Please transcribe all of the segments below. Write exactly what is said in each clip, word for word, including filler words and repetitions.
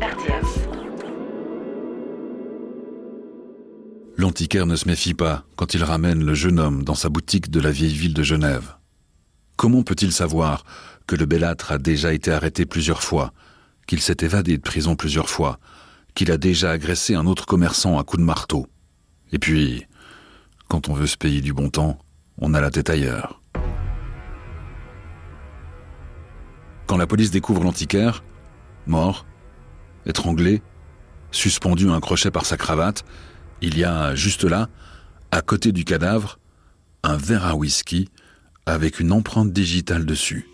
R T S. L'antiquaire ne se méfie pas quand il ramène le jeune homme dans sa boutique de la vieille ville de Genève. Comment peut-il savoir que le bellâtre a déjà été arrêté plusieurs fois, qu'il s'est évadé de prison plusieurs fois, qu'il a déjà agressé un autre commerçant à coups de marteau? Et puis, quand on veut se payer du bon temps, on a la tête ailleurs. Quand la police découvre l'antiquaire, mort, étranglé, suspendu à un crochet par sa cravate, il y a, juste là, à côté du cadavre, un verre à whisky avec une empreinte digitale dessus.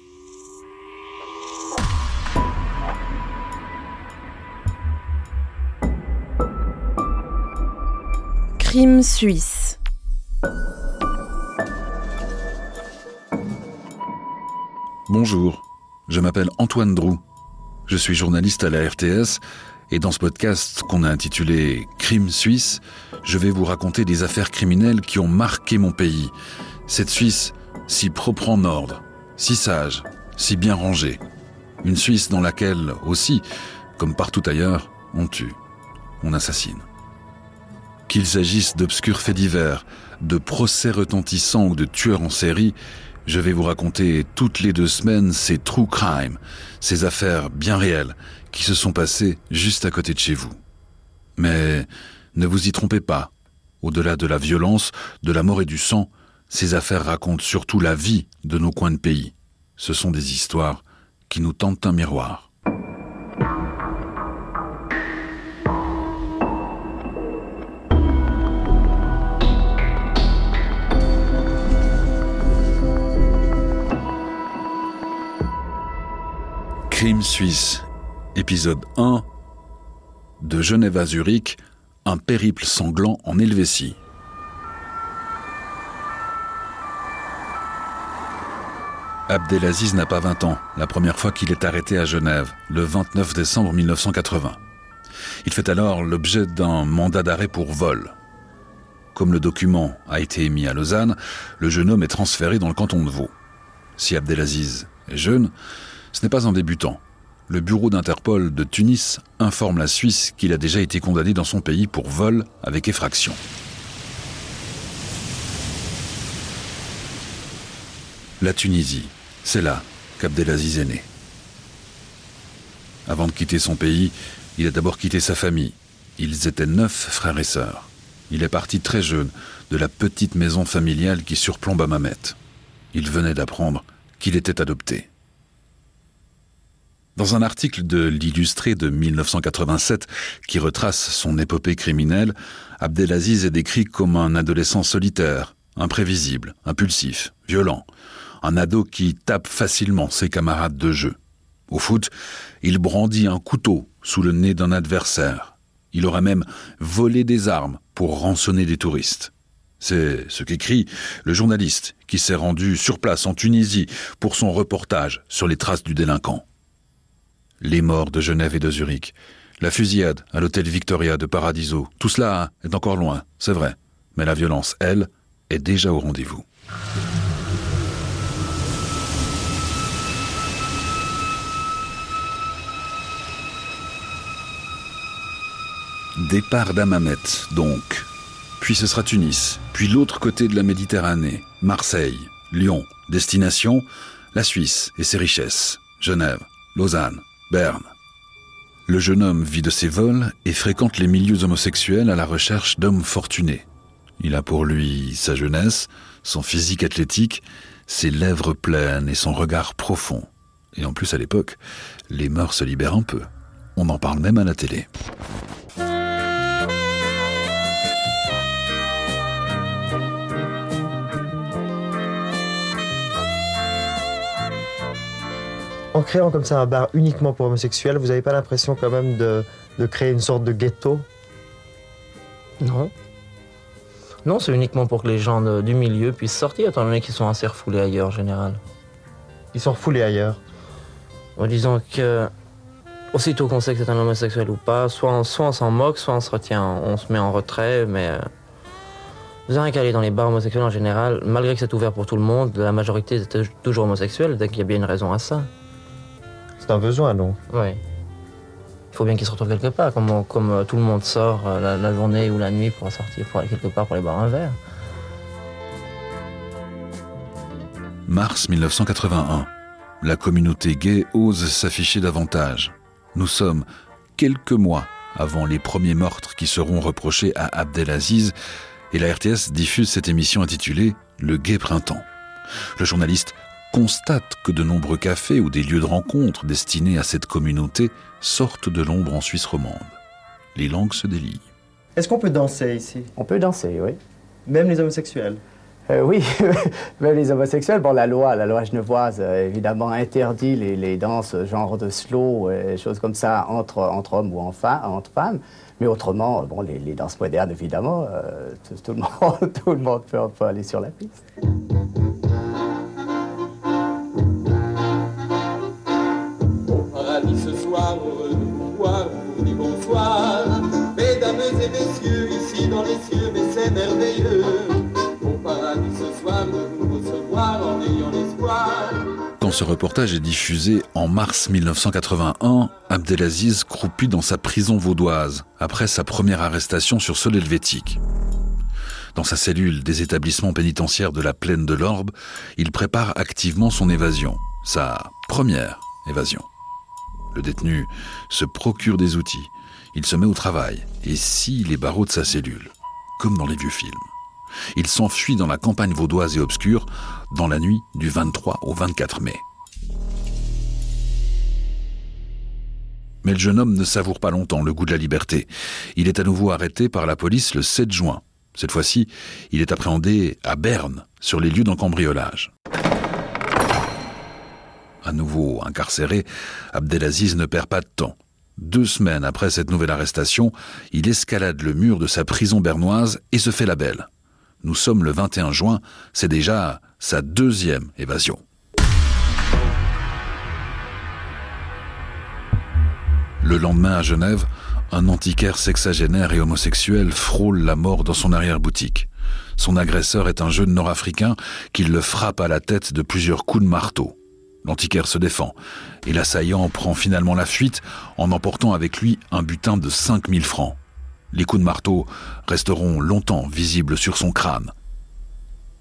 Crime Suisse. Bonjour, je m'appelle Antoine Droux. Je suis journaliste à la R T S et dans ce podcast qu'on a intitulé « Crime Suisse », je vais vous raconter des affaires criminelles qui ont marqué mon pays. Cette Suisse si propre en ordre, si sage, si bien rangée. Une Suisse dans laquelle aussi, comme partout ailleurs, on tue, on assassine. Qu'il s'agisse d'obscurs faits divers, de procès retentissants ou de tueurs en série, je vais vous raconter toutes les deux semaines ces true crime, ces affaires bien réelles qui se sont passées juste à côté de chez vous. Mais ne vous y trompez pas, au-delà de la violence, de la mort et du sang, ces affaires racontent surtout la vie de nos coins de pays. Ce sont des histoires qui nous tentent un miroir. Crime Suisse, épisode un, de Genève à Zurich, un périple sanglant en Helvétie. Abdelaziz n'a pas vingt ans, la première fois qu'il est arrêté à Genève, le vingt-neuf décembre mille neuf cent quatre-vingt. Il fait alors l'objet d'un mandat d'arrêt pour vol. Comme le document a été émis à Lausanne, le jeune homme est transféré dans le canton de Vaud. Si Abdelaziz est jeune, ce n'est pas un débutant. Le bureau d'Interpol de Tunis informe la Suisse qu'il a déjà été condamné dans son pays pour vol avec effraction. La Tunisie, c'est là qu'Abdelaziz est né. Avant de quitter son pays, il a d'abord quitté sa famille. Ils étaient neuf frères et sœurs. Il est parti très jeune de la petite maison familiale qui surplombe à Mamet. Il venait d'apprendre qu'il était adopté. Dans un article de l'Illustré de mille neuf cent quatre-vingt-sept qui retrace son épopée criminelle, Abdelaziz est décrit comme un adolescent solitaire, imprévisible, impulsif, violent. Un ado qui tape facilement ses camarades de jeu. Au foot, il brandit un couteau sous le nez d'un adversaire. Il aurait même volé des armes pour rançonner des touristes. C'est ce qu'écrit le journaliste qui s'est rendu sur place en Tunisie pour son reportage sur les traces du délinquant. Les morts de Genève et de Zurich, la fusillade à l'hôtel Victoria de Paradiso, tout cela est encore loin, c'est vrai. Mais la violence, elle, est déjà au rendez-vous. Départ d'Amamet, donc. Puis ce sera Tunis, puis l'autre côté de la Méditerranée, Marseille, Lyon. Destination, la Suisse et ses richesses, Genève, Lausanne. Berne. Le jeune homme vit de ses vols et fréquente les milieux homosexuels à la recherche d'hommes fortunés. Il a pour lui sa jeunesse, son physique athlétique, ses lèvres pleines et son regard profond. Et en plus, à l'époque, les mœurs se libèrent un peu. On en parle même à la télé. En créant comme ça un bar uniquement pour homosexuels, vous n'avez pas l'impression quand même de, de créer une sorte de ghetto? Non. Non, c'est uniquement pour que les gens de, du milieu puissent sortir, étant donné qu'ils sont assez refoulés ailleurs en général. Ils sont refoulés ailleurs? En disant que, aussitôt qu'on sait que c'est un homosexuel ou pas, soit on, soit on s'en moque, soit on se retient, on se met en retrait, mais... Euh, vous avez qu'à aller dans les bars homosexuels en général, malgré que c'est ouvert pour tout le monde, la majorité est toujours homosexuelle, dès qu'il y a bien une raison à ça. C'est un besoin, non? Oui. Il faut bien qu'ils se retrouvent quelque part, comme, on, comme tout le monde sort la, la journée ou la nuit pour sortir, pour aller quelque part pour aller boire un verre. mars mille neuf cent quatre-vingt-un. La communauté gay ose s'afficher davantage. Nous sommes quelques mois avant les premiers meurtres qui seront reprochés à Abdelaziz et la R T S diffuse cette émission intitulée « Le Gay Printemps ». Le journaliste constate que de nombreux cafés ou des lieux de rencontre destinés à cette communauté sortent de l'ombre en Suisse romande. Les langues se délient. Est-ce qu'on peut danser ici? On peut danser, oui. Même les homosexuels? Euh, oui, même les homosexuels. Bon, la loi, la loi genevoise, euh, évidemment, interdit les, les danses genre de slow, euh, choses comme ça, entre, entre hommes ou enfin, entre femmes. Mais autrement, bon, les, les danses modernes, évidemment, euh, tout, tout, le monde, tout le monde peut, peut aller sur la piste. Paradis ce soir, heureux de vous voir, on vous dit bonsoir. Mesdames et messieurs, ici dans les cieux, mais c'est merveilleux. Quand ce reportage est diffusé en mars mille neuf cent quatre-vingt-un, Abdelaziz croupit dans sa prison vaudoise après sa première arrestation sur sol helvétique. Dans sa cellule des établissements pénitentiaires de la plaine de l'Orbe, il prépare activement son évasion, sa première évasion. Le détenu se procure des outils, il se met au travail et scie les barreaux de sa cellule, comme dans les vieux films. Il s'enfuit dans la campagne vaudoise et obscure dans la nuit du vingt-trois au vingt-quatre mai. Mais le jeune homme ne savoure pas longtemps le goût de la liberté. Il est à nouveau arrêté par la police le sept juin. Cette fois-ci, il est appréhendé à Berne, sur les lieux d'un cambriolage. À nouveau incarcéré, Abdelaziz ne perd pas de temps. Deux semaines après cette nouvelle arrestation, il escalade le mur de sa prison bernoise et se fait la belle. Nous sommes le vingt et un juin, c'est déjà sa deuxième évasion. Le lendemain à Genève, un antiquaire sexagénaire et homosexuel frôle la mort dans son arrière-boutique. Son agresseur est un jeune nord-africain qui le frappe à la tête de plusieurs coups de marteau. L'antiquaire se défend et l'assaillant prend finalement la fuite en emportant avec lui un butin de cinq mille francs. Les coups de marteau resteront longtemps visibles sur son crâne.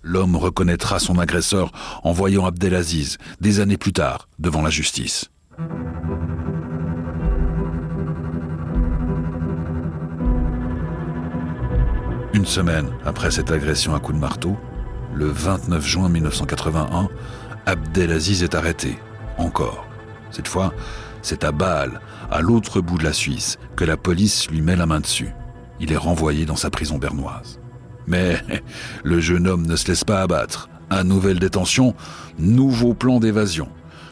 L'homme reconnaîtra son agresseur en voyant Abdelaziz, des années plus tard, devant la justice. Une semaine après cette agression à coups de marteau, le vingt-neuf juin mille neuf cent quatre-vingt-un, Abdelaziz est arrêté, encore. Cette fois, c'est à Bâle, à l'autre bout de la Suisse, que la police lui met la main dessus. Il est renvoyé dans sa prison bernoise. Mais le jeune homme ne se laisse pas abattre. À nouvelle détention, nouveau plan d'évasion.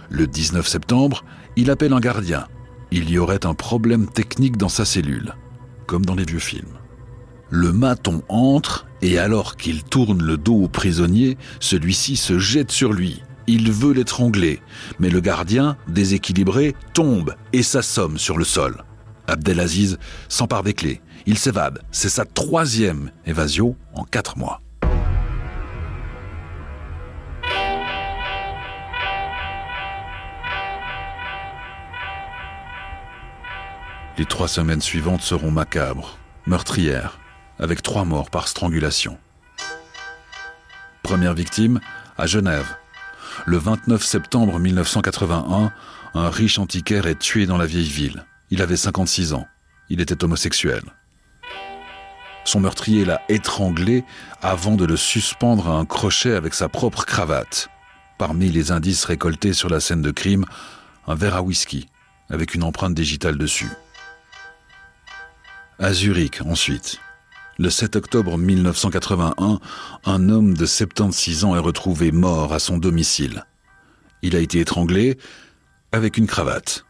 Le dix-neuf septembre, il appelle un gardien. Il y aurait un problème technique dans sa cellule, comme dans les vieux films. Le maton entre et alors qu'il tourne le dos au prisonnier, celui-ci se jette sur lui. Il veut l'étrangler, mais le gardien, déséquilibré, tombe et s'assomme sur le sol. Abdelaziz s'empare des clés. Il s'évade. C'est sa troisième évasion en quatre mois. Les trois semaines suivantes seront macabres, meurtrières, avec trois morts par strangulation. Première victime, à Genève. Le vingt-neuf septembre mille neuf cent quatre-vingt-un, un riche antiquaire est tué dans la vieille ville. Il avait cinquante-six ans. Il était homosexuel. Son meurtrier l'a étranglé avant de le suspendre à un crochet avec sa propre cravate. Parmi les indices récoltés sur la scène de crime, un verre à whisky avec une empreinte digitale dessus. À Zurich, ensuite. Le sept octobre mille neuf cent quatre-vingt-un, un homme de soixante-seize ans est retrouvé mort à son domicile. Il a été étranglé avec une cravate.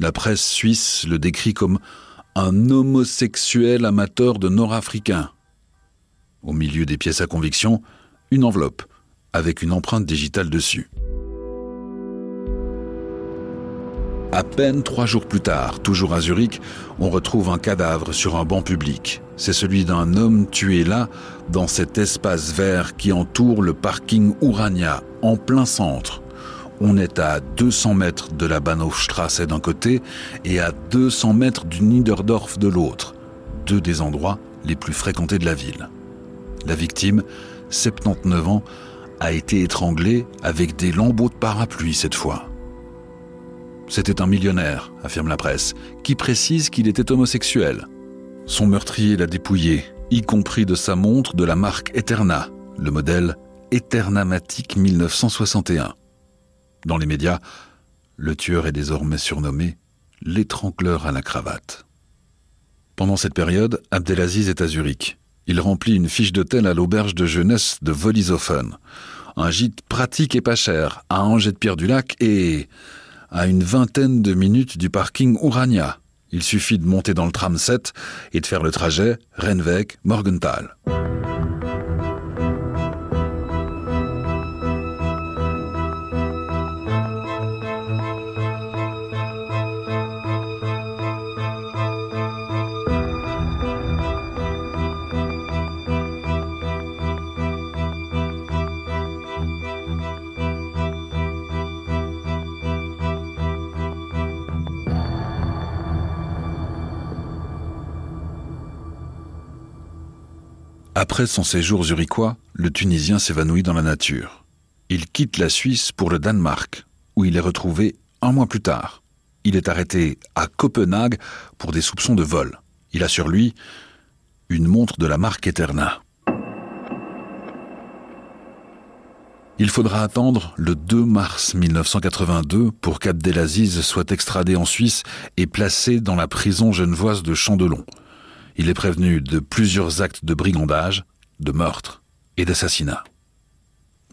La presse suisse le décrit comme un homosexuel amateur de nord-africain. Au milieu des pièces à conviction, une enveloppe avec une empreinte digitale dessus. À peine trois jours plus tard, toujours à Zurich, on retrouve un cadavre sur un banc public. C'est celui d'un homme tué là, dans cet espace vert qui entoure le parking Urania, en plein centre. On est à deux cents mètres de la Bahnhofstrasse d'un côté et à deux cents mètres du Niederdorf de l'autre, deux des endroits les plus fréquentés de la ville. La victime, soixante-dix-neuf ans, a été étranglée avec des lambeaux de parapluie cette fois. C'était un millionnaire, affirme la presse, qui précise qu'il était homosexuel. Son meurtrier l'a dépouillé, y compris de sa montre de la marque Eterna, le modèle Eternamatic mille neuf cent soixante et un. Dans les médias, le tueur est désormais surnommé « l'étrangleur à la cravate ». Pendant cette période, Abdelaziz est à Zurich. Il remplit une fiche d'hôtel à l'auberge de jeunesse de Wollishofen. Un gîte pratique et pas cher, à Angers-de-Pierre-du-Lac et à une vingtaine de minutes du parking Urania. Il suffit de monter dans le tram sept et de faire le trajet Rennweg-Morgenthal. Après son séjour zurichois, le Tunisien s'évanouit dans la nature. Il quitte la Suisse pour le Danemark, où il est retrouvé un mois plus tard. Il est arrêté à Copenhague pour des soupçons de vol. Il a sur lui une montre de la marque Eterna. Il faudra attendre le deux mars mille neuf cent quatre-vingt-deux pour qu'Abdelaziz soit extradé en Suisse et placé dans la prison genevoise de Champ-Dollon. Il est prévenu de plusieurs actes de brigandage, de meurtre et d'assassinat.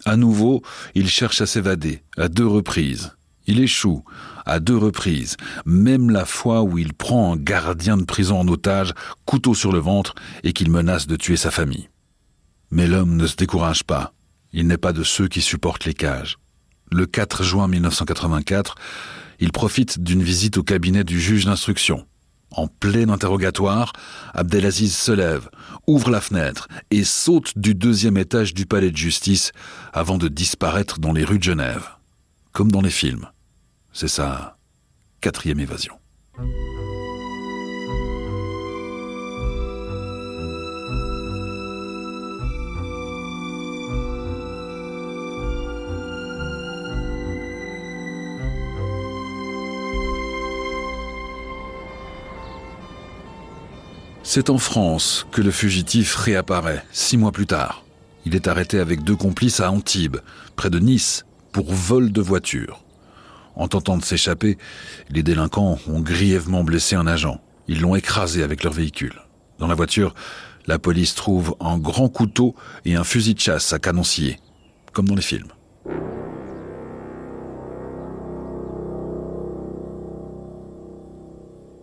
À nouveau, il cherche à s'évader, à deux reprises. Il échoue, à deux reprises, même la fois où il prend un gardien de prison en otage, couteau sur le ventre, et qu'il menace de tuer sa famille. Mais l'homme ne se décourage pas. Il n'est pas de ceux qui supportent les cages. Le quatre juin mille neuf cent quatre-vingt-quatre, il profite d'une visite au cabinet du juge d'instruction. En plein interrogatoire, Abdelaziz se lève, ouvre la fenêtre et saute du deuxième étage du palais de justice avant de disparaître dans les rues de Genève. Comme dans les films. C'est sa quatrième évasion. C'est en France que le fugitif réapparaît, six mois plus tard. Il est arrêté avec deux complices à Antibes, près de Nice, pour vol de voiture. En tentant de s'échapper, les délinquants ont grièvement blessé un agent. Ils l'ont écrasé avec leur véhicule. Dans la voiture, la police trouve un grand couteau et un fusil de chasse à canon scié, comme dans les films.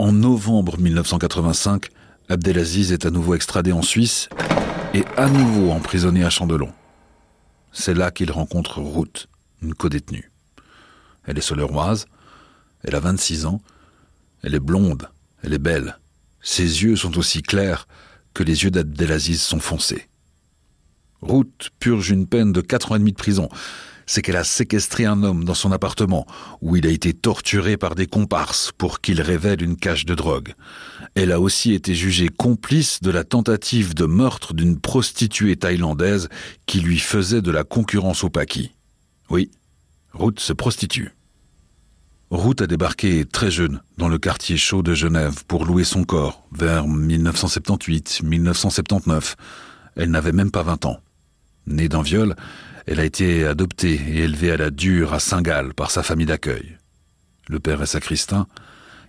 En novembre mille neuf cent quatre-vingt-cinq, Abdelaziz est à nouveau extradé en Suisse et à nouveau emprisonné à Champ-Dollon. C'est là qu'il rencontre Ruth, une codétenue. Elle est soleroise, elle a vingt-six ans, elle est blonde, elle est belle. Ses yeux sont aussi clairs que les yeux d'Abdelaziz sont foncés. Ruth purge une peine de quatre ans et demi de prison. C'est qu'elle a séquestré un homme dans son appartement, où il a été torturé par des comparses pour qu'il révèle une cache de drogue. Elle a aussi été jugée complice de la tentative de meurtre d'une prostituée thaïlandaise qui lui faisait de la concurrence au Pâquis. Oui, Ruth se prostitue. Ruth a débarqué très jeune dans le quartier chaud de Genève pour louer son corps, vers mille neuf cent soixante-dix-huit mille neuf cent soixante-dix-neuf. Elle n'avait même pas vingt ans. Née d'un viol, elle a été adoptée et élevée à la dure à Saint-Gall par sa famille d'accueil. Le père est sacristain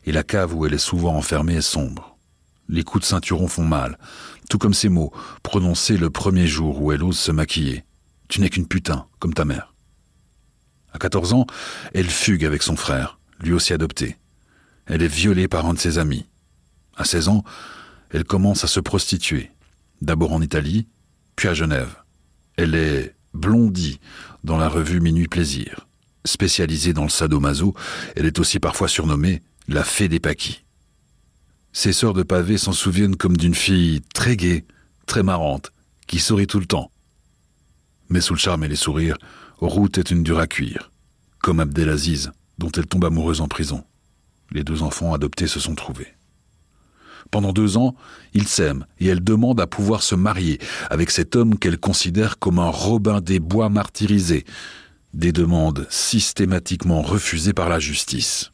et la cave où elle est souvent enfermée est sombre. Les coups de ceinturon font mal, tout comme ces mots prononcés le premier jour où elle ose se maquiller. « Tu n'es qu'une putain, comme ta mère. » À quatorze ans, elle fugue avec son frère, lui aussi adopté. Elle est violée par un de ses amis. À seize ans, elle commence à se prostituer, d'abord en Italie, puis à Genève. Elle est Blondie dans la revue Minuit Plaisir. Spécialisée dans le sadomaso, elle est aussi parfois surnommée la fée des Pâquis. Ses sœurs de pavé s'en souviennent comme d'une fille très gaie, très marrante, qui sourit tout le temps. Mais sous le charme et les sourires, Ruth est une dure à cuire. comme Abdelaziz, dont elle tombe amoureuse en prison. Les deux enfants adoptés se sont trouvés. Pendant deux ans, ils s'aiment et elle demande à pouvoir se marier avec cet homme qu'elle considère comme un Robin des Bois martyrisé. Des demandes systématiquement refusées par la justice.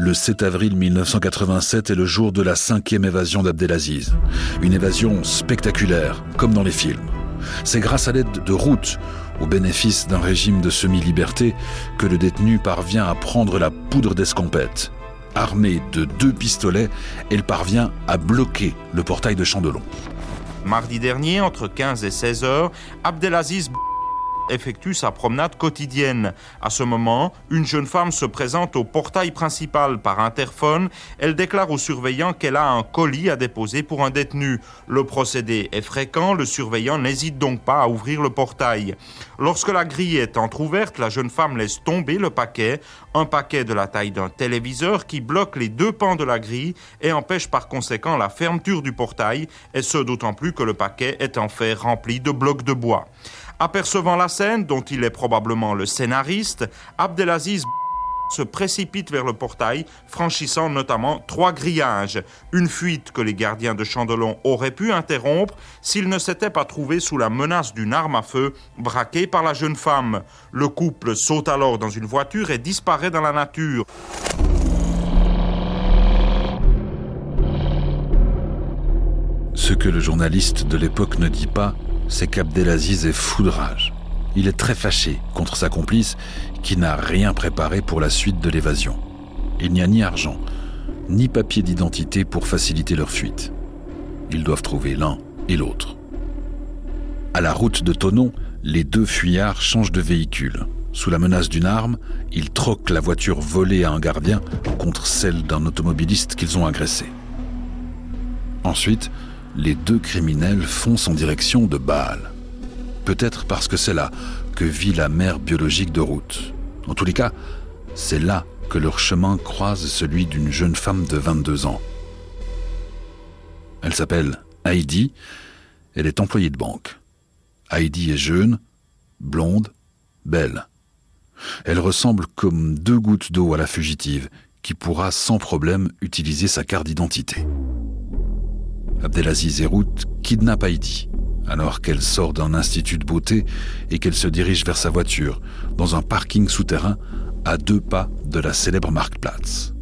Le sept avril mille neuf cent quatre-vingt-sept est le jour de la cinquième évasion d'Abdelaziz. Une évasion spectaculaire, comme dans les films. C'est grâce à l'aide de Ruth, au bénéfice d'un régime de semi-liberté, que le détenu parvient à prendre la poudre d'escampette. Armée de deux pistolets, elle parvient à bloquer le portail de Champ-Dollon. Mardi dernier, entre quinze et seize heures, Abdelaziz effectue sa promenade quotidienne. À ce moment, une jeune femme se présente au portail principal par interphone. Elle déclare au surveillant qu'elle a un colis à déposer pour un détenu. Le procédé est fréquent, le surveillant n'hésite donc pas à ouvrir le portail. Lorsque la grille est entrouverte, la jeune femme laisse tomber le paquet, un paquet de la taille d'un téléviseur qui bloque les deux pans de la grille et empêche par conséquent la fermeture du portail, et ce d'autant plus que le paquet est en fer rempli de blocs de bois. Apercevant la scène, dont il est probablement le scénariste, Abdelaziz se précipite vers le portail, franchissant notamment trois grillages. Une fuite que les gardiens de Champ-Dollon auraient pu interrompre s'ils ne s'étaient pas trouvés sous la menace d'une arme à feu braquée par la jeune femme. Le couple saute alors dans une voiture et disparaît dans la nature. Ce que le journaliste de l'époque ne dit pas, c'est qu'Abdelaziz est fou de rage. Il est très fâché contre sa complice qui n'a rien préparé pour la suite de l'évasion. Il n'y a ni argent, ni papier d'identité pour faciliter leur fuite. Ils doivent trouver l'un et l'autre. À la route de Thonon, les deux fuyards changent de véhicule. Sous la menace d'une arme, ils troquent la voiture volée à un gardien contre celle d'un automobiliste qu'ils ont agressé. Ensuite, les deux criminels foncent en direction de Bâle. Peut-être parce que c'est là que vit la mère biologique de Ruth. En tous les cas, c'est là que leur chemin croise celui d'une jeune femme de vingt-deux ans. Elle s'appelle Heidi, elle est employée de banque. Heidi est jeune, blonde, belle. Elle ressemble comme deux gouttes d'eau à la fugitive, qui pourra sans problème utiliser sa carte d'identité. Abdelaziz et Ruth kidnappent Heidi, alors qu'elle sort d'un institut de beauté et qu'elle se dirige vers sa voiture, dans un parking souterrain à deux pas de la célèbre Marktplatz.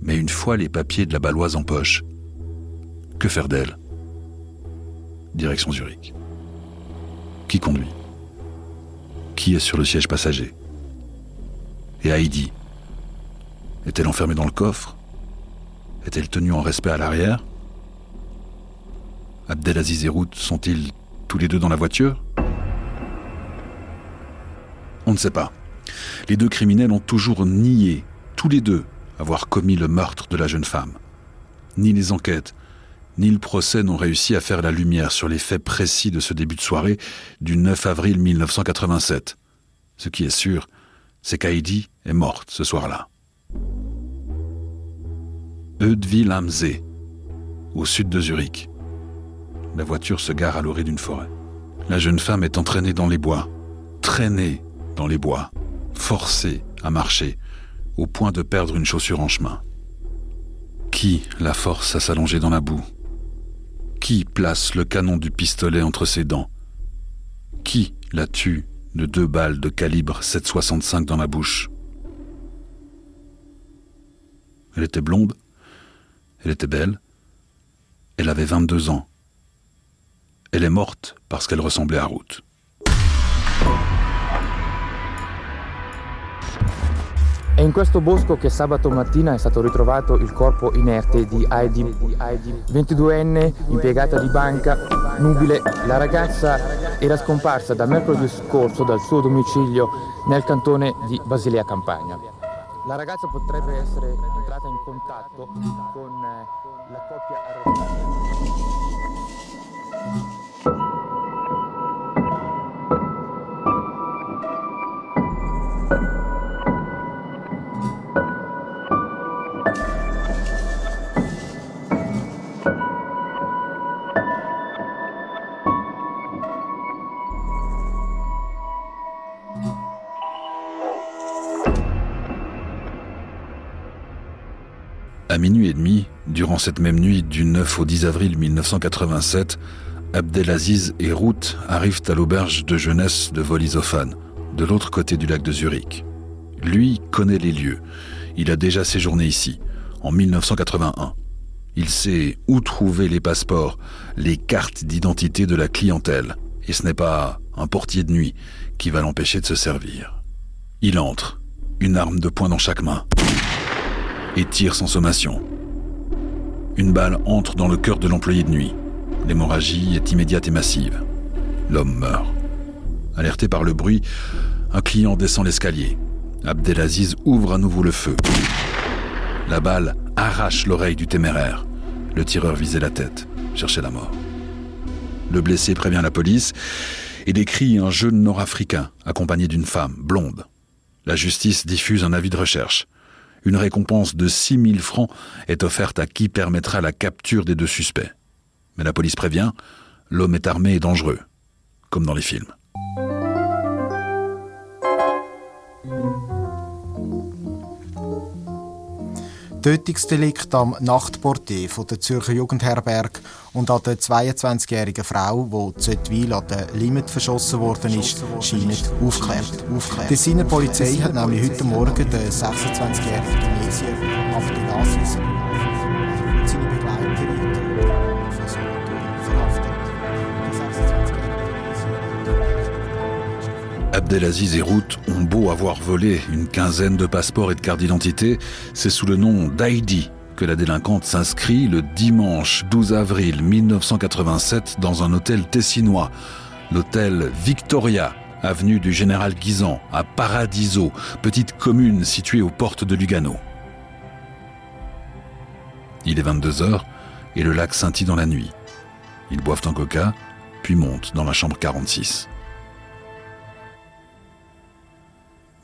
Mais une fois les papiers de la Baloise en poche, que faire d'elle ? Direction Zurich. Qui conduit ? Qui est sur le siège passager ? Et Heidi ? Est-elle enfermée dans le coffre ? Est-elle tenue en respect à l'arrière ? Abdelaziz et Ruth sont-ils tous les deux dans la voiture ? On ne sait pas. Les deux criminels ont toujours nié, tous les deux, avoir commis le meurtre de la jeune femme. Ni les enquêtes, ni le procès n'ont réussi à faire la lumière sur les faits précis de ce début de soirée du neuf avril mille neuf cent quatre-vingt-sept. Ce qui est sûr, c'est qu'Heidi est morte ce soir-là. Eudville Hamze, au sud de Zurich. La voiture se gare à l'orée d'une forêt. La jeune femme est entraînée dans les bois, traînée dans les bois, forcée à marcher, au point de perdre une chaussure en chemin. Qui la force à s'allonger dans la boue ? Qui place le canon du pistolet entre ses dents ? Qui la tue de deux balles de calibre sept virgule soixante-cinq dans la bouche ? Elle était blonde, elle était belle, elle avait vingt-deux ans. Elle est morte parce qu'elle ressemblait à Ruth. È in questo bosco che sabato mattina è stato ritrovato il corpo inerte di Heidi, ventiduenne, impiegata di banca, nubile. La ragazza era scomparsa da mercoledì scorso dal suo domicilio nel cantone di Basilea Campagna. La ragazza potrebbe essere entrata in contatto con la coppia arrestata. À minuit et demi, durant cette même nuit du neuf au dix avril mille neuf cent quatre-vingt-sept, Abdelaziz et Ruth arrivent à l'auberge de jeunesse de Wollishofen, de l'autre côté du lac de Zurich. Lui connaît les lieux. Il a déjà séjourné ici, en mille neuf cent quatre-vingt-un. Il sait où trouver les passeports, les cartes d'identité de la clientèle. Et ce n'est pas un portier de nuit qui va l'empêcher de se servir. Il entre, une arme de poing dans chaque main, et tire sans sommation. Une balle entre dans le cœur de l'employé de nuit. L'hémorragie est immédiate et massive. L'homme meurt. Alerté par le bruit, un client descend l'escalier. Abdelaziz ouvre à nouveau le feu. La balle arrache l'oreille du téméraire. Le tireur visait la tête, cherchait la mort. Le blessé prévient la police et décrit un jeune nord-africain accompagné d'une femme blonde. La justice diffuse un avis de recherche. Une récompense de six mille francs est offerte à qui permettra la capture des deux suspects. Mais la police prévient, l'homme est armé et dangereux, comme dans les films. Tötungsdelikt am Nachtportier von der Zürcher Jugendherberge und an der zweiundzwanzigjährigen Frau, die zu Eudville an der Limmat verschossen worden ist, scheint aufgeklärt. aufgeklärt. Die Tessiner Polizei hat nämlich heute Morgen den sechsundzwanzigjährigen Tunesier Abdelaziz und seine Begleiterin verhaftet. Abdelaziz et Ruth ont beau avoir volé une quinzaine de passeports et de cartes d'identité, c'est sous le nom d'Heidi que la délinquante s'inscrit le dimanche douze avril mille neuf cent quatre-vingt-sept dans un hôtel tessinois, l'hôtel Victoria, avenue du Général Guisan, à Paradiso, petite commune située aux portes de Lugano. Il est vingt-deux heures et le lac scintille dans la nuit. Ils boivent un coca, puis montent dans la chambre quarante-six.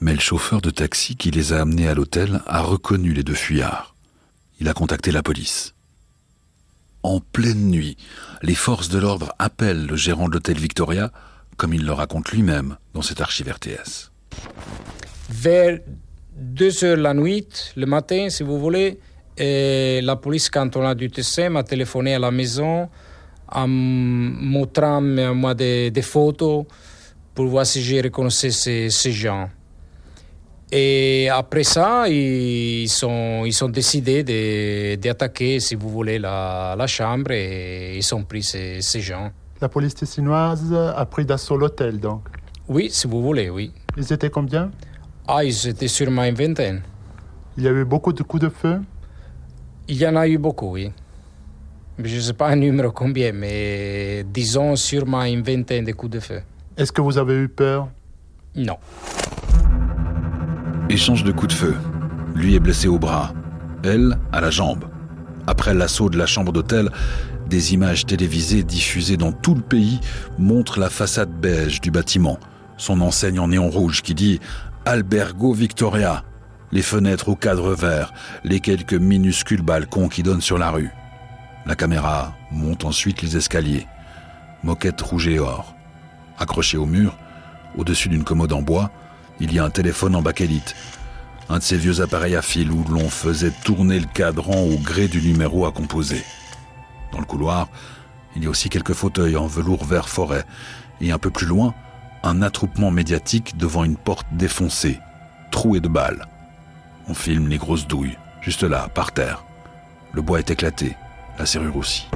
Mais le chauffeur de taxi qui les a amenés à l'hôtel a reconnu les deux fuyards. Il a contacté la police. En pleine nuit, les forces de l'ordre appellent le gérant de l'hôtel Victoria, comme il le raconte lui-même dans cet archive R T S. Vers deux heures la nuit, le matin, si vous voulez, et la police cantonale du Tessin m'a téléphoné à la maison en montrant moi des, des photos pour voir si je reconnaissais ces, ces gens. Et après ça, ils sont, ils sont décidés de, d'attaquer, si vous voulez, la, la chambre et ils ont pris ces, ces gens. La police tessinoise a pris d'assaut l'hôtel, donc? Oui, si vous voulez, oui. Ils étaient combien? Ah, ils étaient sûrement une vingtaine. Il y a eu beaucoup de coups de feu? Il y en a eu beaucoup, oui. Je ne sais pas un numéro combien, mais disons sûrement une vingtaine de coups de feu. Est-ce que vous avez eu peur? Non. Échange de coups de feu. Lui est blessé au bras, elle à la jambe. Après l'assaut de la chambre d'hôtel, des images télévisées diffusées dans tout le pays montrent la façade beige du bâtiment, son enseigne en néon rouge qui dit « Albergo Victoria », les fenêtres au cadre vert, les quelques minuscules balcons qui donnent sur la rue. La caméra monte ensuite les escaliers. Moquette rouge et or. Accrochée au mur, au-dessus d'une commode en bois, il y a un téléphone en bakélite, un de ces vieux appareils à fil où l'on faisait tourner le cadran au gré du numéro à composer. Dans le couloir, il y a aussi quelques fauteuils en velours vert forêt et un peu plus loin, un attroupement médiatique devant une porte défoncée, trouée de balles. On filme les grosses douilles, juste là, par terre. Le bois est éclaté, la serrure aussi.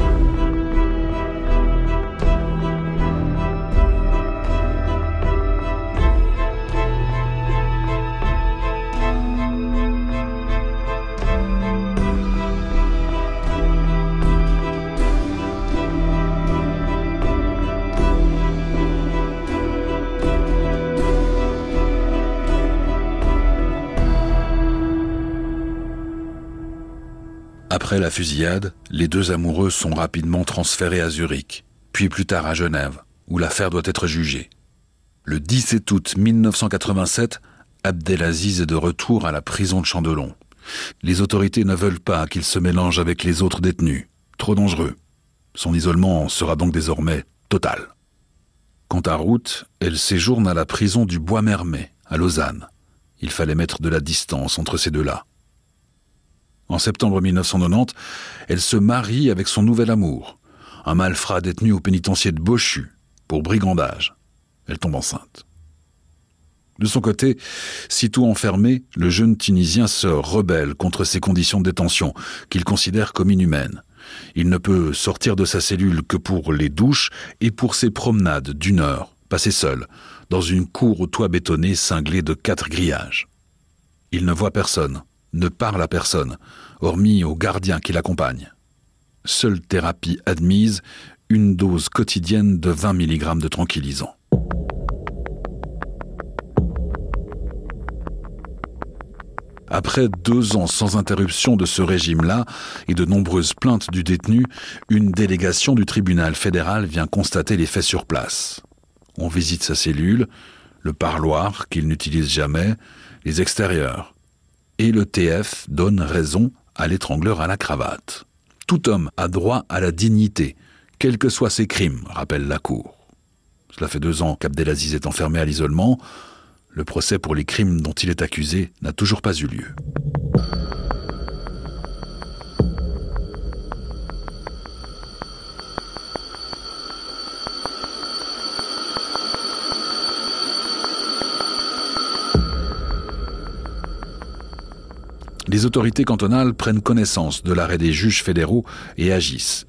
Après la fusillade, les deux amoureux sont rapidement transférés à Zurich, puis plus tard à Genève, où l'affaire doit être jugée. Le dix-sept août mille neuf cent quatre-vingt-sept, Abdelaziz est de retour à la prison de Champ-Dollon. Les autorités ne veulent pas qu'il se mélange avec les autres détenus, trop dangereux. Son isolement sera donc désormais total. Quant à Ruth, elle séjourne à la prison du Bois-Mermet, à Lausanne. Il fallait mettre de la distance entre ces deux-là. En septembre mille neuf cent quatre-vingt-dix, elle se marie avec son nouvel amour, un malfrat détenu au pénitencier de Bochuz, pour brigandage. Elle tombe enceinte. De son côté, sitôt enfermé, le jeune Tunisien se rebelle contre ces conditions de détention, qu'il considère comme inhumaines. Il ne peut sortir de sa cellule que pour les douches et pour ses promenades d'une heure, passées seul, dans une cour au toit bétonné cinglée de quatre grillages. Il ne voit personne, ne parle à personne, hormis aux gardiens qui l'accompagnent. Seule thérapie admise, une dose quotidienne de vingt milligrammes de tranquillisant. Après deux ans sans interruption de ce régime-là et de nombreuses plaintes du détenu, une délégation du tribunal fédéral vient constater les faits sur place. On visite sa cellule, le parloir qu'il n'utilise jamais, les extérieurs. Et le T F donne raison à l'étrangleur à la cravate. Tout homme a droit à la dignité, quels que soient ses crimes, rappelle la cour. Cela fait deux ans qu'Abdelaziz est enfermé à l'isolement. Le procès pour les crimes dont il est accusé n'a toujours pas eu lieu. Les autorités cantonales prennent connaissance de l'arrêt des juges fédéraux et agissent.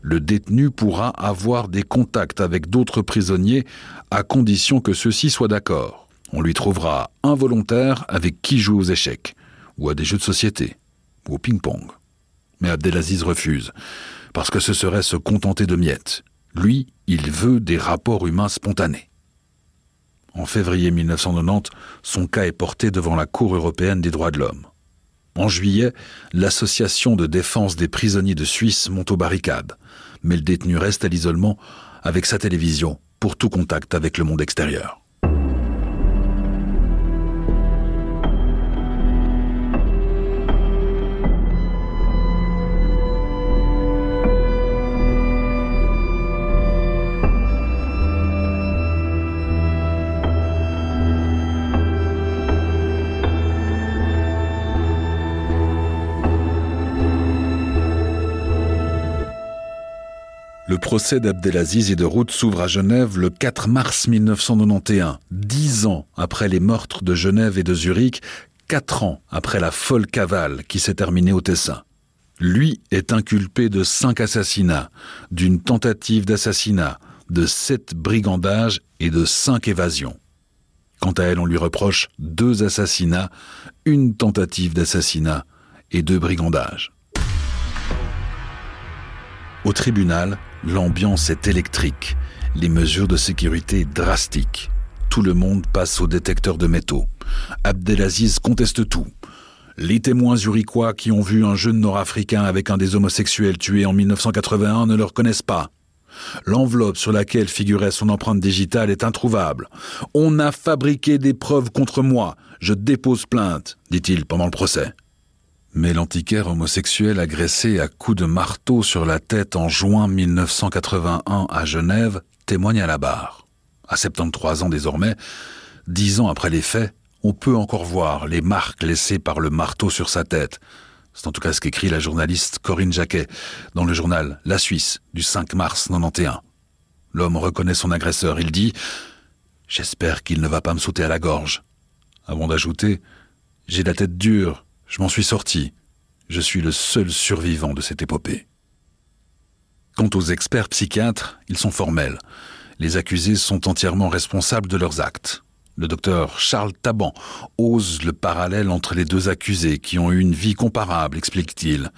Le détenu pourra avoir des contacts avec d'autres prisonniers à condition que ceux-ci soient d'accord. On lui trouvera un volontaire avec qui jouer aux échecs, ou à des jeux de société, ou au ping-pong. Mais Abdelaziz refuse, parce que ce serait se contenter de miettes. Lui, il veut des rapports humains spontanés. En février mille neuf cent quatre-vingt-dix, son cas est porté devant la Cour européenne des droits de l'homme. En juillet, l'association de défense des prisonniers de Suisse monte aux barricades, mais le détenu reste à l'isolement avec sa télévision pour tout contact avec le monde extérieur. Le procès d'Abdelaziz et de Ruth s'ouvre à Genève le quatre mars mille neuf cent quatre-vingt-onze, dix ans après les meurtres de Genève et de Zurich, quatre ans après la folle cavale qui s'est terminée au Tessin. Lui est inculpé de cinq assassinats, d'une tentative d'assassinat, de sept brigandages et de cinq évasions. Quant à elle, on lui reproche deux assassinats, une tentative d'assassinat et deux brigandages. Au tribunal, l'ambiance est électrique, les mesures de sécurité drastiques. Tout le monde passe au détecteur de métaux. Abdelaziz conteste tout. Les témoins zurichois qui ont vu un jeune nord-africain avec un des homosexuels tués en mille neuf cent quatre-vingt-un ne le reconnaissent pas. L'enveloppe sur laquelle figurait son empreinte digitale est introuvable. « On a fabriqué des preuves contre moi, je dépose plainte », dit-il pendant le procès. Mais l'antiquaire homosexuel agressé à coups de marteau sur la tête en juin mille neuf cent quatre-vingt-un à Genève témoigne à la barre. À soixante-treize ans désormais, dix ans après les faits, on peut encore voir les marques laissées par le marteau sur sa tête. C'est en tout cas ce qu'écrit la journaliste Corinne Jacquet dans le journal La Suisse du cinq mars mille neuf cent quatre-vingt-onze. L'homme reconnaît son agresseur. Il dit « J'espère qu'il ne va pas me sauter à la gorge ». Avant d'ajouter « J'ai la tête dure ». Je m'en suis sorti. Je suis le seul survivant de cette épopée. Quant aux experts psychiatres, ils sont formels. Les accusés sont entièrement responsables de leurs actes. Le docteur Charles Taban ose le parallèle entre les deux accusés qui ont eu une vie comparable, explique-t-il.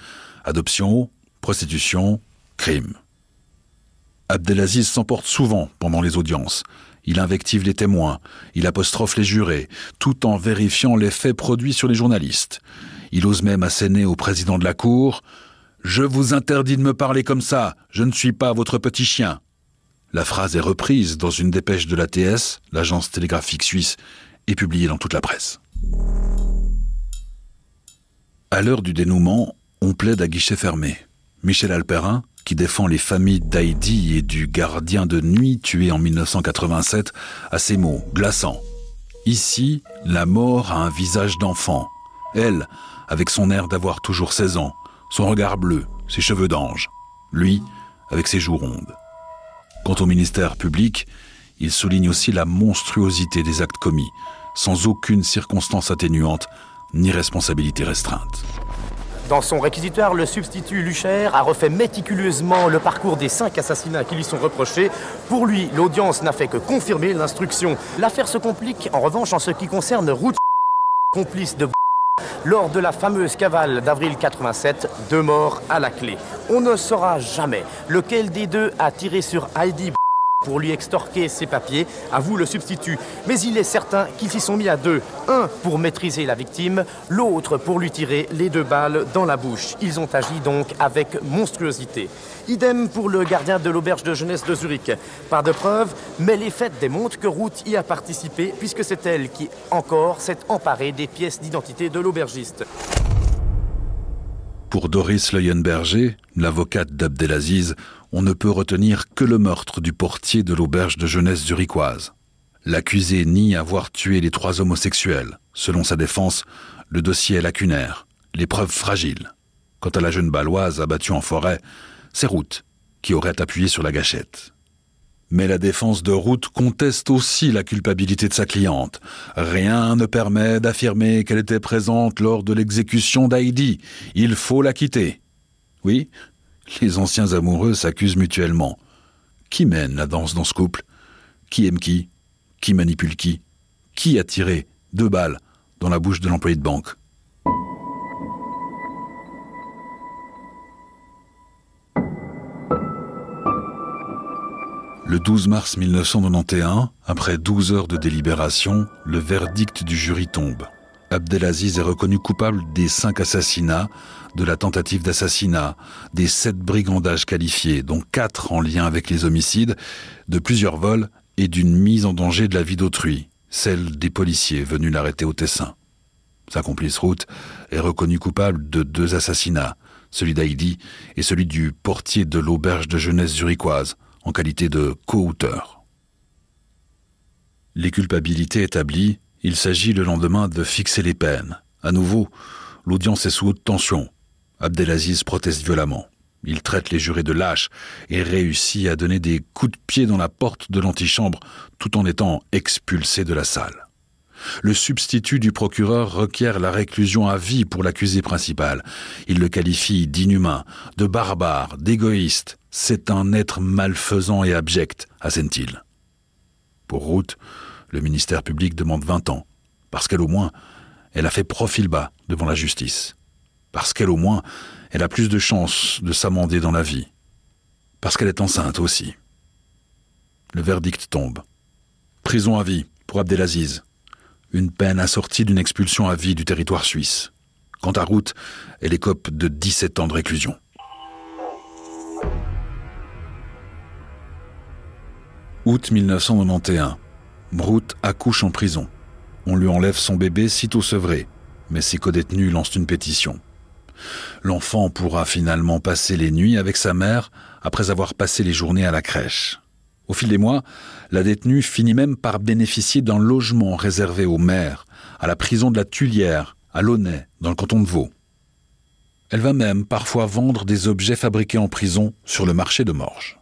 Adoption, prostitution, crime. Abdelaziz s'emporte souvent pendant les audiences. Il invective les témoins, il apostrophe les jurés, tout en vérifiant les faits produits sur les journalistes. Il ose même asséner au président de la cour « Je vous interdis de me parler comme ça, je ne suis pas votre petit chien !» La phrase est reprise dans une dépêche de l'A T S, l'agence télégraphique suisse, et publiée dans toute la presse. À l'heure du dénouement, on plaide à guichet fermé. Michel Alperin, qui défend les familles d'Heidi et du gardien de nuit tué en mille neuf cent quatre-vingt-sept, a ces mots glaçants. « Ici, la mort a un visage d'enfant. Elle, avec son air d'avoir toujours seize ans. Son regard bleu, ses cheveux d'ange. Lui, avec ses joues rondes. » Quant au ministère public, il souligne aussi la monstruosité des actes commis, sans aucune circonstance atténuante, ni responsabilité restreinte. Dans son réquisitoire, le substitut Luchère a refait méticuleusement le parcours des cinq assassinats qui lui sont reprochés. Pour lui, l'audience n'a fait que confirmer l'instruction. L'affaire se complique, en revanche, en ce qui concerne Ruth, complice de... Lors de la fameuse cavale d'avril quatre-vingt-sept, deux morts à la clé. On ne saura jamais lequel des deux a tiré sur Heidi pour lui extorquer ses papiers, avoue le substitut. Mais il est certain qu'ils s'y sont mis à deux. Un pour maîtriser la victime, l'autre pour lui tirer les deux balles dans la bouche. Ils ont agi donc avec monstruosité. Idem pour le gardien de l'auberge de jeunesse de Zurich. Pas de preuves, mais les faits démontrent que Ruth y a participé, puisque c'est elle qui, encore, s'est emparée des pièces d'identité de l'aubergiste. Pour Doris Leuenberger, l'avocate d'Abdelaziz, on ne peut retenir que le meurtre du portier de l'auberge de jeunesse zurichoise. L'accusé nie avoir tué les trois homosexuels. Selon sa défense, le dossier est lacunaire, les preuves fragiles. Quant à la jeune Baloise abattue en forêt, c'est Ruth qui aurait appuyé sur la gâchette. Mais la défense de Ruth conteste aussi la culpabilité de sa cliente. Rien ne permet d'affirmer qu'elle était présente lors de l'exécution d'Heidi. Il faut l'acquitter. Oui, les anciens amoureux s'accusent mutuellement. Qui mène la danse dans ce couple ? Qui aime qui ? Qui manipule qui ? Qui a tiré deux balles dans la bouche de l'employé de banque ? Le douze mars mille neuf cent quatre-vingt-onze, après douze heures de délibération, le verdict du jury tombe. Abdelaziz est reconnu coupable des cinq assassinats, de la tentative d'assassinat, des sept brigandages qualifiés, dont quatre en lien avec les homicides, de plusieurs vols et d'une mise en danger de la vie d'autrui, celle des policiers venus l'arrêter au Tessin. Sa complice Ruth est reconnue coupable de deux assassinats, celui d'Heidi et celui du portier de l'auberge de jeunesse zurichoise, en qualité de co-auteur. Les culpabilités établies, il s'agit le lendemain de fixer les peines. À nouveau, l'audience est sous haute tension. Abdelaziz proteste violemment. Il traite les jurés de lâches et réussit à donner des coups de pied dans la porte de l'antichambre tout en étant expulsé de la salle. Le substitut du procureur requiert la réclusion à vie pour l'accusé principal. Il le qualifie d'inhumain, de barbare, d'égoïste. « C'est un être malfaisant et abject », assène-t-il. Pour Ruth, le ministère public demande vingt ans, parce qu'elle au moins, elle a fait profil bas devant la justice. Parce qu'elle au moins, elle a plus de chances de s'amender dans la vie. Parce qu'elle est enceinte aussi. Le verdict tombe. Prison à vie pour Abdelaziz. Une peine assortie d'une expulsion à vie du territoire suisse. Quant à Ruth, elle écope de dix-sept ans de réclusion. août mille neuf cent quatre-vingt-onze, Ruth accouche en prison. On lui enlève son bébé sitôt sevré, mais ses codétenus lancent une pétition. L'enfant pourra finalement passer les nuits avec sa mère après avoir passé les journées à la crèche. Au fil des mois, la détenue finit même par bénéficier d'un logement réservé aux mères, à la prison de la Tulière, à Launay, dans le canton de Vaud. Elle va même parfois vendre des objets fabriqués en prison sur le marché de Morges.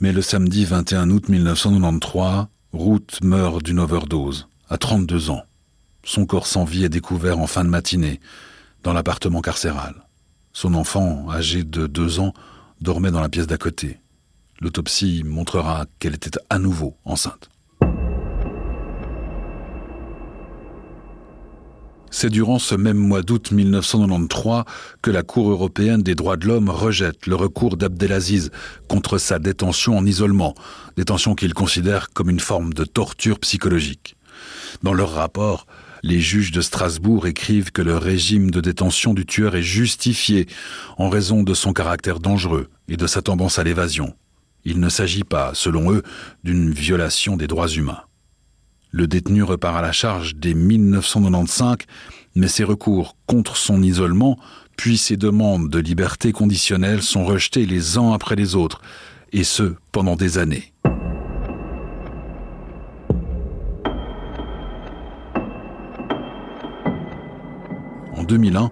Mais le samedi vingt et un août mille neuf cent quatre-vingt-treize, Ruth meurt d'une overdose, à trente-deux ans. Son corps sans vie est découvert en fin de matinée, dans l'appartement carcéral. Son enfant, âgé de deux ans, dormait dans la pièce d'à côté. L'autopsie montrera qu'elle était à nouveau enceinte. C'est durant ce même mois d'août mille neuf cent quatre-vingt-treize que la Cour européenne des droits de l'homme rejette le recours d'Abdelaziz contre sa détention en isolement, détention qu'il considère comme une forme de torture psychologique. Dans leur rapport, Les juges de Strasbourg écrivent que le régime de détention du tueur est justifié en raison de son caractère dangereux et de sa tendance à l'évasion. Il ne s'agit pas, selon eux, d'une violation des droits humains. Le détenu repart à la charge dès mille neuf cent quatre-vingt-quinze, mais ses recours contre son isolement puis ses demandes de liberté conditionnelle sont rejetées les uns après les autres, et ce, pendant des années. En deux mille un,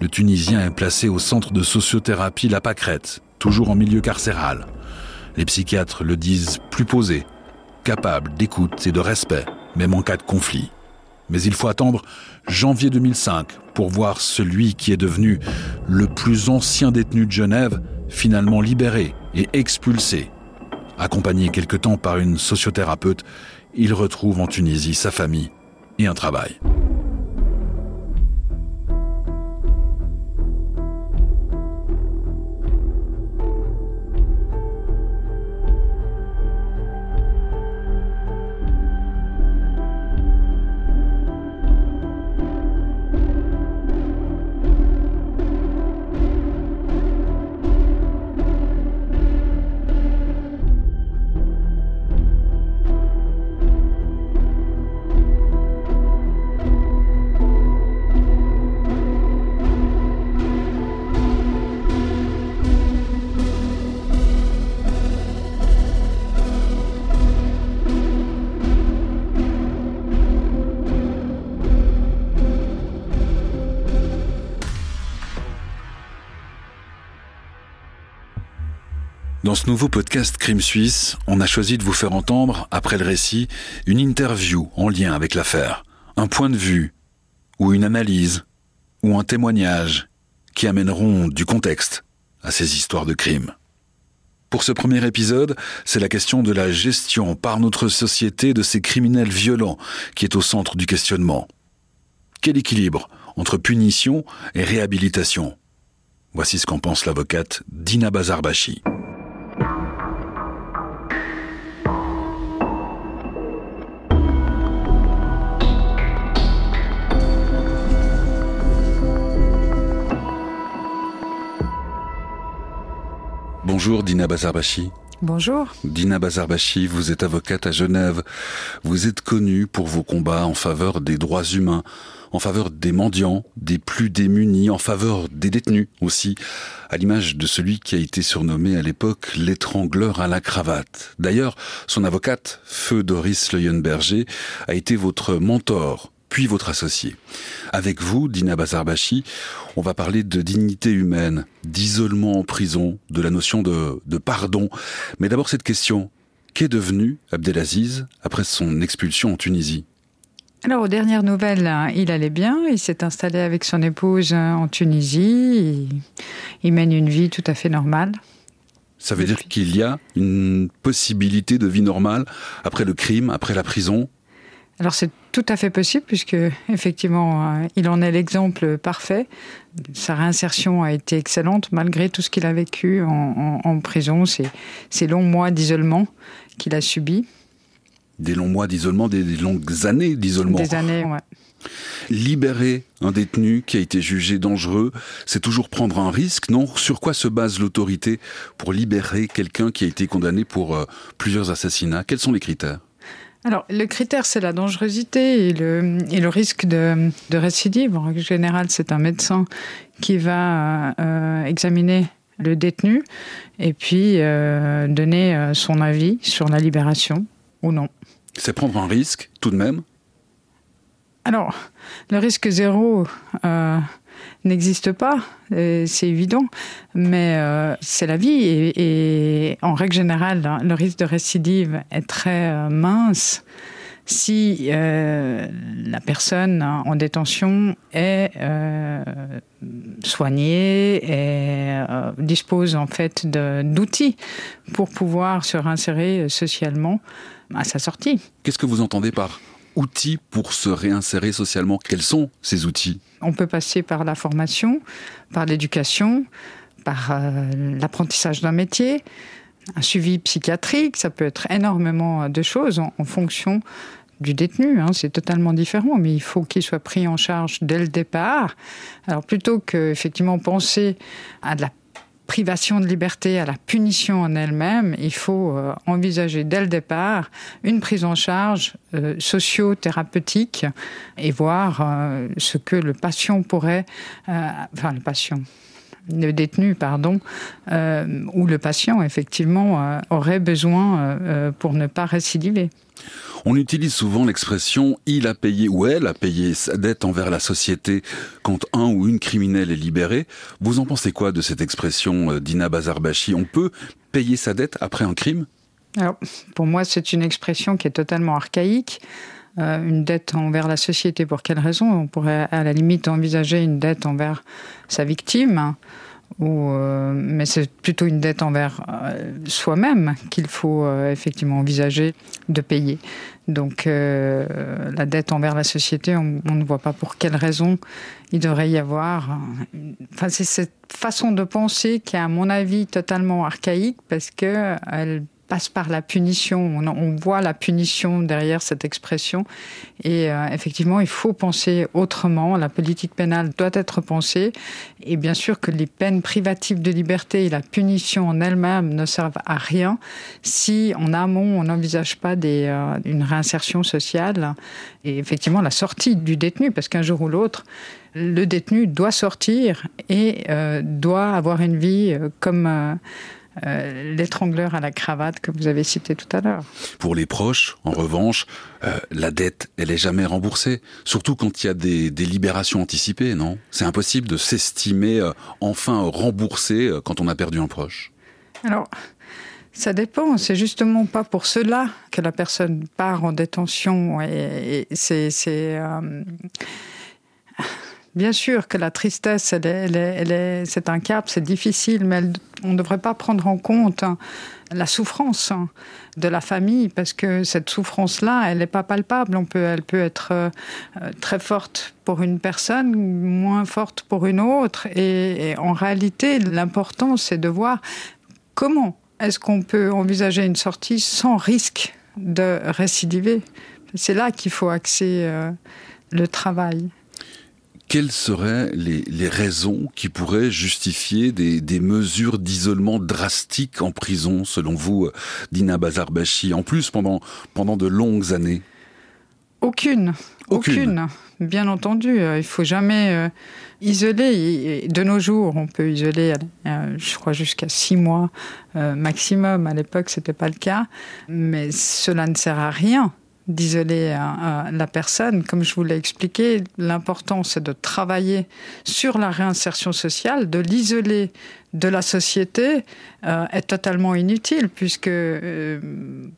le Tunisien est placé au centre de sociothérapie La Pâquerette, toujours en milieu carcéral. Les psychiatres le disent plus posé, capable d'écoute et de respect, même en cas de conflit. Mais il faut attendre janvier deux mille cinq pour voir celui qui est devenu le plus ancien détenu de Genève finalement libéré et expulsé. Accompagné quelque temps par une sociothérapeute, il retrouve en Tunisie sa famille et un travail. Dans ce nouveau podcast Crime Suisse, on a choisi de vous faire entendre, après le récit, une interview en lien avec l'affaire. Un point de vue, ou une analyse, ou un témoignage, qui amèneront du contexte à ces histoires de crimes. Pour ce premier épisode, c'est la question de la gestion par notre société de ces criminels violents qui est au centre du questionnement. Quel équilibre entre punition et réhabilitation ? Voici ce qu'en pense l'avocate Dina Bazarbachi. Bonjour Dina Bazarbachi. Bonjour. Dina Bazarbachi, vous êtes avocate à Genève. Vous êtes connue pour vos combats en faveur des droits humains, en faveur des mendiants, des plus démunis, en faveur des détenus aussi, à l'image de celui qui a été surnommé à l'époque l'étrangleur à la cravate. D'ailleurs, son avocate, feu Doris Leuenberger, a été votre mentor, puis votre associé. Avec vous, Dina Bazarbachi, on va parler de dignité humaine, d'isolement en prison, de la notion de, de pardon. Mais d'abord cette question, qu'est devenu Abdelaziz après son expulsion en Tunisie ? Alors, aux dernières nouvelles, il allait bien. Il s'est installé avec son épouse en Tunisie. Il mène une vie tout à fait normale. Ça veut depuis. Dire qu'il y a une possibilité de vie normale après le crime, après la prison ? Alors c'est tout à fait possible puisque effectivement il en est l'exemple parfait. Sa réinsertion a été excellente malgré tout ce qu'il a vécu en, en, en prison, ces, ces longs mois d'isolement qu'il a subis. Des longs mois d'isolement, des, des longues années d'isolement. Des années, ouais. Libérer un détenu qui a été jugé dangereux, c'est toujours prendre un risque, non ? Sur quoi se base l'autorité pour libérer quelqu'un qui a été condamné pour euh, plusieurs assassinats ? Quels sont les critères ? Alors, le critère, c'est la dangerosité et le, et le risque de, de récidive. En général, c'est un médecin qui va euh, examiner le détenu et puis euh, donner son avis sur la libération ou non. C'est prendre un risque, tout de même ? Alors, le risque zéro euh, n'existe pas, c'est évident, mais euh, c'est la vie. Et, et en règle générale, hein, le risque de récidive est très euh, mince si euh, la personne hein, en détention est euh, soignée et euh, dispose en fait de, d'outils pour pouvoir se réinsérer socialement à sa sortie. Qu'est-ce que vous entendez par outils pour se réinsérer socialement ? Quels sont ces outils ? On peut passer par la formation, par l'éducation, par euh, l'apprentissage d'un métier, un suivi psychiatrique, ça peut être énormément de choses en, en fonction du détenu, hein, c'est totalement différent, mais il faut qu'il soit pris en charge dès le départ. Alors plutôt que effectivement penser à de la privation de liberté, à la punition en elle-même, il faut euh, envisager dès le départ une prise en charge euh, socio-thérapeutique et voir euh, ce que le patient pourrait, euh, enfin le patient, le détenu, pardon, euh, ou le patient effectivement euh, aurait besoin euh, pour ne pas récidiver. On utilise souvent l'expression « il a payé » ou « elle a payé sa dette envers la société » quand un ou une criminelle est libérée. Vous en pensez quoi de cette expression, Dina Bazarbachi ? On peut payer sa dette après un crime ? Alors, pour moi, c'est une expression qui est totalement archaïque. Euh, une dette envers la société, pour quelle raison ? On pourrait à la limite envisager une dette envers sa victime. Ou, euh, mais c'est plutôt une dette envers euh, soi-même qu'il faut euh, effectivement envisager de payer. Donc euh, la dette envers la société, on, on ne voit pas pour quelle raison il devrait y avoir... Enfin, c'est cette façon de penser qui est à mon avis totalement archaïque parce qu'elle passe par la punition. On, on voit la punition derrière cette expression et euh, effectivement, il faut penser autrement. La politique pénale doit être pensée et bien sûr que les peines privatives de liberté et la punition en elle-même ne servent à rien si en amont, on n'envisage pas des, euh, une réinsertion sociale et effectivement la sortie du détenu parce qu'un jour ou l'autre, le détenu doit sortir et euh, doit avoir une vie euh, comme... Euh, Euh, l'étrangleur à la cravate que vous avez cité tout à l'heure. Pour les proches, en revanche, euh, la dette, elle n'est jamais remboursée. Surtout quand il y a des, des libérations anticipées, non ? C'est impossible de s'estimer euh, enfin remboursé euh, quand on a perdu un proche. Alors, ça dépend. C'est justement pas pour cela que la personne part en détention. Et, et c'est... c'est euh... Bien sûr que la tristesse, elle est, elle est, elle est, c'est un cap, c'est difficile, mais elle, on ne devrait pas prendre en compte la souffrance de la famille, parce que cette souffrance-là, elle n'est pas palpable. On peut, elle peut être très forte pour une personne, moins forte pour une autre. Et, et en réalité, l'important, c'est de voir comment est-ce qu'on peut envisager une sortie sans risque de récidiver. C'est là qu'il faut axer euh, le travail. Quelles seraient les, les raisons qui pourraient justifier des, des mesures d'isolement drastiques en prison, selon vous, Dina Bazarbachi, en plus pendant, pendant de longues années ? Aucune. Aucune. Aucune. Bien entendu, il ne faut jamais euh, isoler. De nos jours, on peut isoler, euh, je crois, jusqu'à six mois euh, maximum. À l'époque, ce n'était pas le cas. Mais cela ne sert à rien d'isoler euh, la personne. Comme je vous l'ai expliqué, l'important, c'est de travailler sur la réinsertion sociale, de l'isoler de la société euh, est totalement inutile, puisque euh,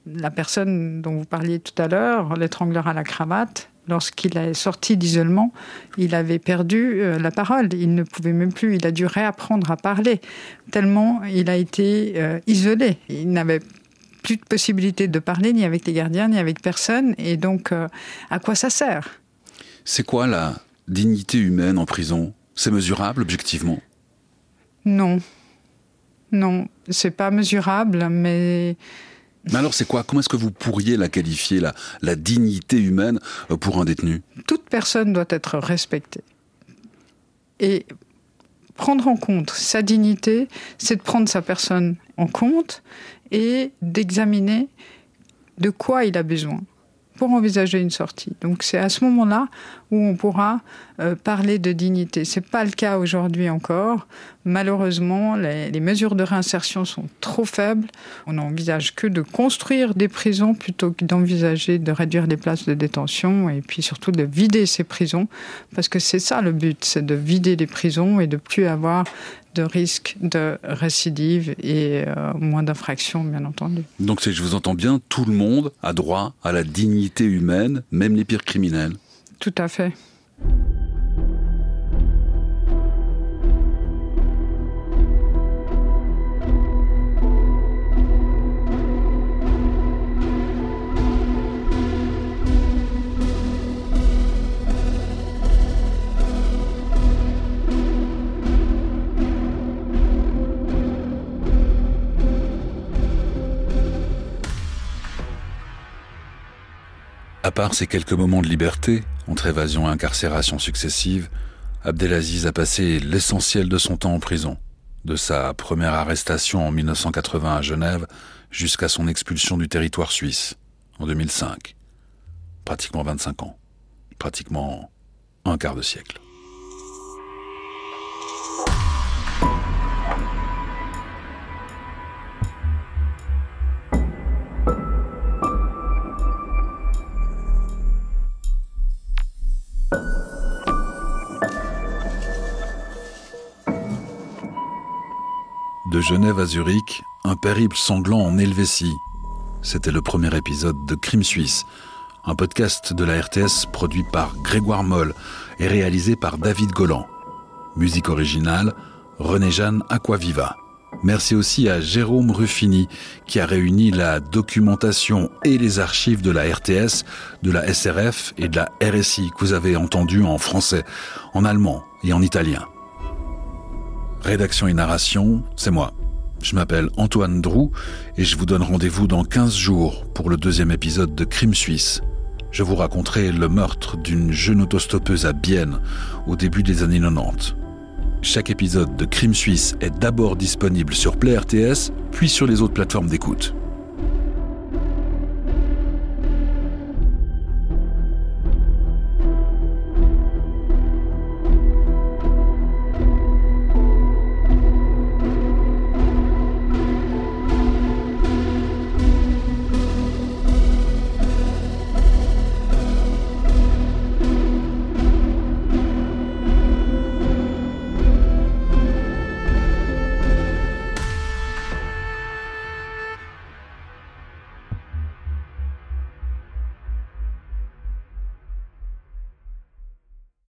la personne dont vous parliez tout à l'heure, l'étrangleur à la cravate, lorsqu'il est sorti d'isolement, il avait perdu euh, la parole. Il ne pouvait même plus, il a dû réapprendre à parler, tellement il a été euh, isolé. Il n'avait plus de possibilité de parler, ni avec les gardiens, ni avec personne. Et donc, euh, à quoi ça sert ? C'est quoi la dignité humaine en prison ? C'est mesurable, objectivement ? Non. Non, c'est pas mesurable, mais... Mais alors, c'est quoi ? Comment est-ce que vous pourriez la qualifier, la, la dignité humaine pour un détenu ? Toute personne doit être respectée. Et prendre en compte sa dignité, c'est de prendre sa personne en compte et d'examiner de quoi il a besoin pour envisager une sortie. Donc c'est à ce moment-là où on pourra euh, parler de dignité. C'est pas le cas aujourd'hui encore. Malheureusement, les, les mesures de réinsertion sont trop faibles. On n'envisage que de construire des prisons plutôt que d'envisager de réduire les places de détention et puis surtout de vider ces prisons, parce que c'est ça le but, c'est de vider les prisons et de plus avoir de risque de récidive et euh, moins d'infractions, bien entendu. Donc, si je vous entends bien, tout le monde a droit à la dignité humaine, même les pires criminels. Tout à fait. À Par ces quelques moments de liberté, entre évasions et incarcérations successives, Abdelaziz a passé l'essentiel de son temps en prison, de sa première arrestation en mille neuf cent quatre-vingts à Genève jusqu'à son expulsion du territoire suisse, en deux mille cinq. Pratiquement vingt-cinq ans. Pratiquement un quart de siècle. De Genève à Zurich, un périple sanglant en Helvétie. C'était le premier épisode de Crime Suisse, un podcast de la R T S produit par Grégoire Moll et réalisé par David Golan. Musique originale, René-Jeanne Acquaviva. Merci aussi à Jérôme Ruffini qui a réuni la documentation et les archives de la R T S, de la S R F et de la R S I que vous avez entendu en français, en allemand et en italien. Rédaction et narration, c'est moi. Je m'appelle Antoine Droux et je vous donne rendez-vous dans quinze jours pour le deuxième épisode de Crime Suisse. Je vous raconterai le meurtre d'une jeune autostoppeuse à Bienne au début des années quatre-vingt-dix. Chaque épisode de Crime Suisse est d'abord disponible sur Play R T S, puis sur les autres plateformes d'écoute.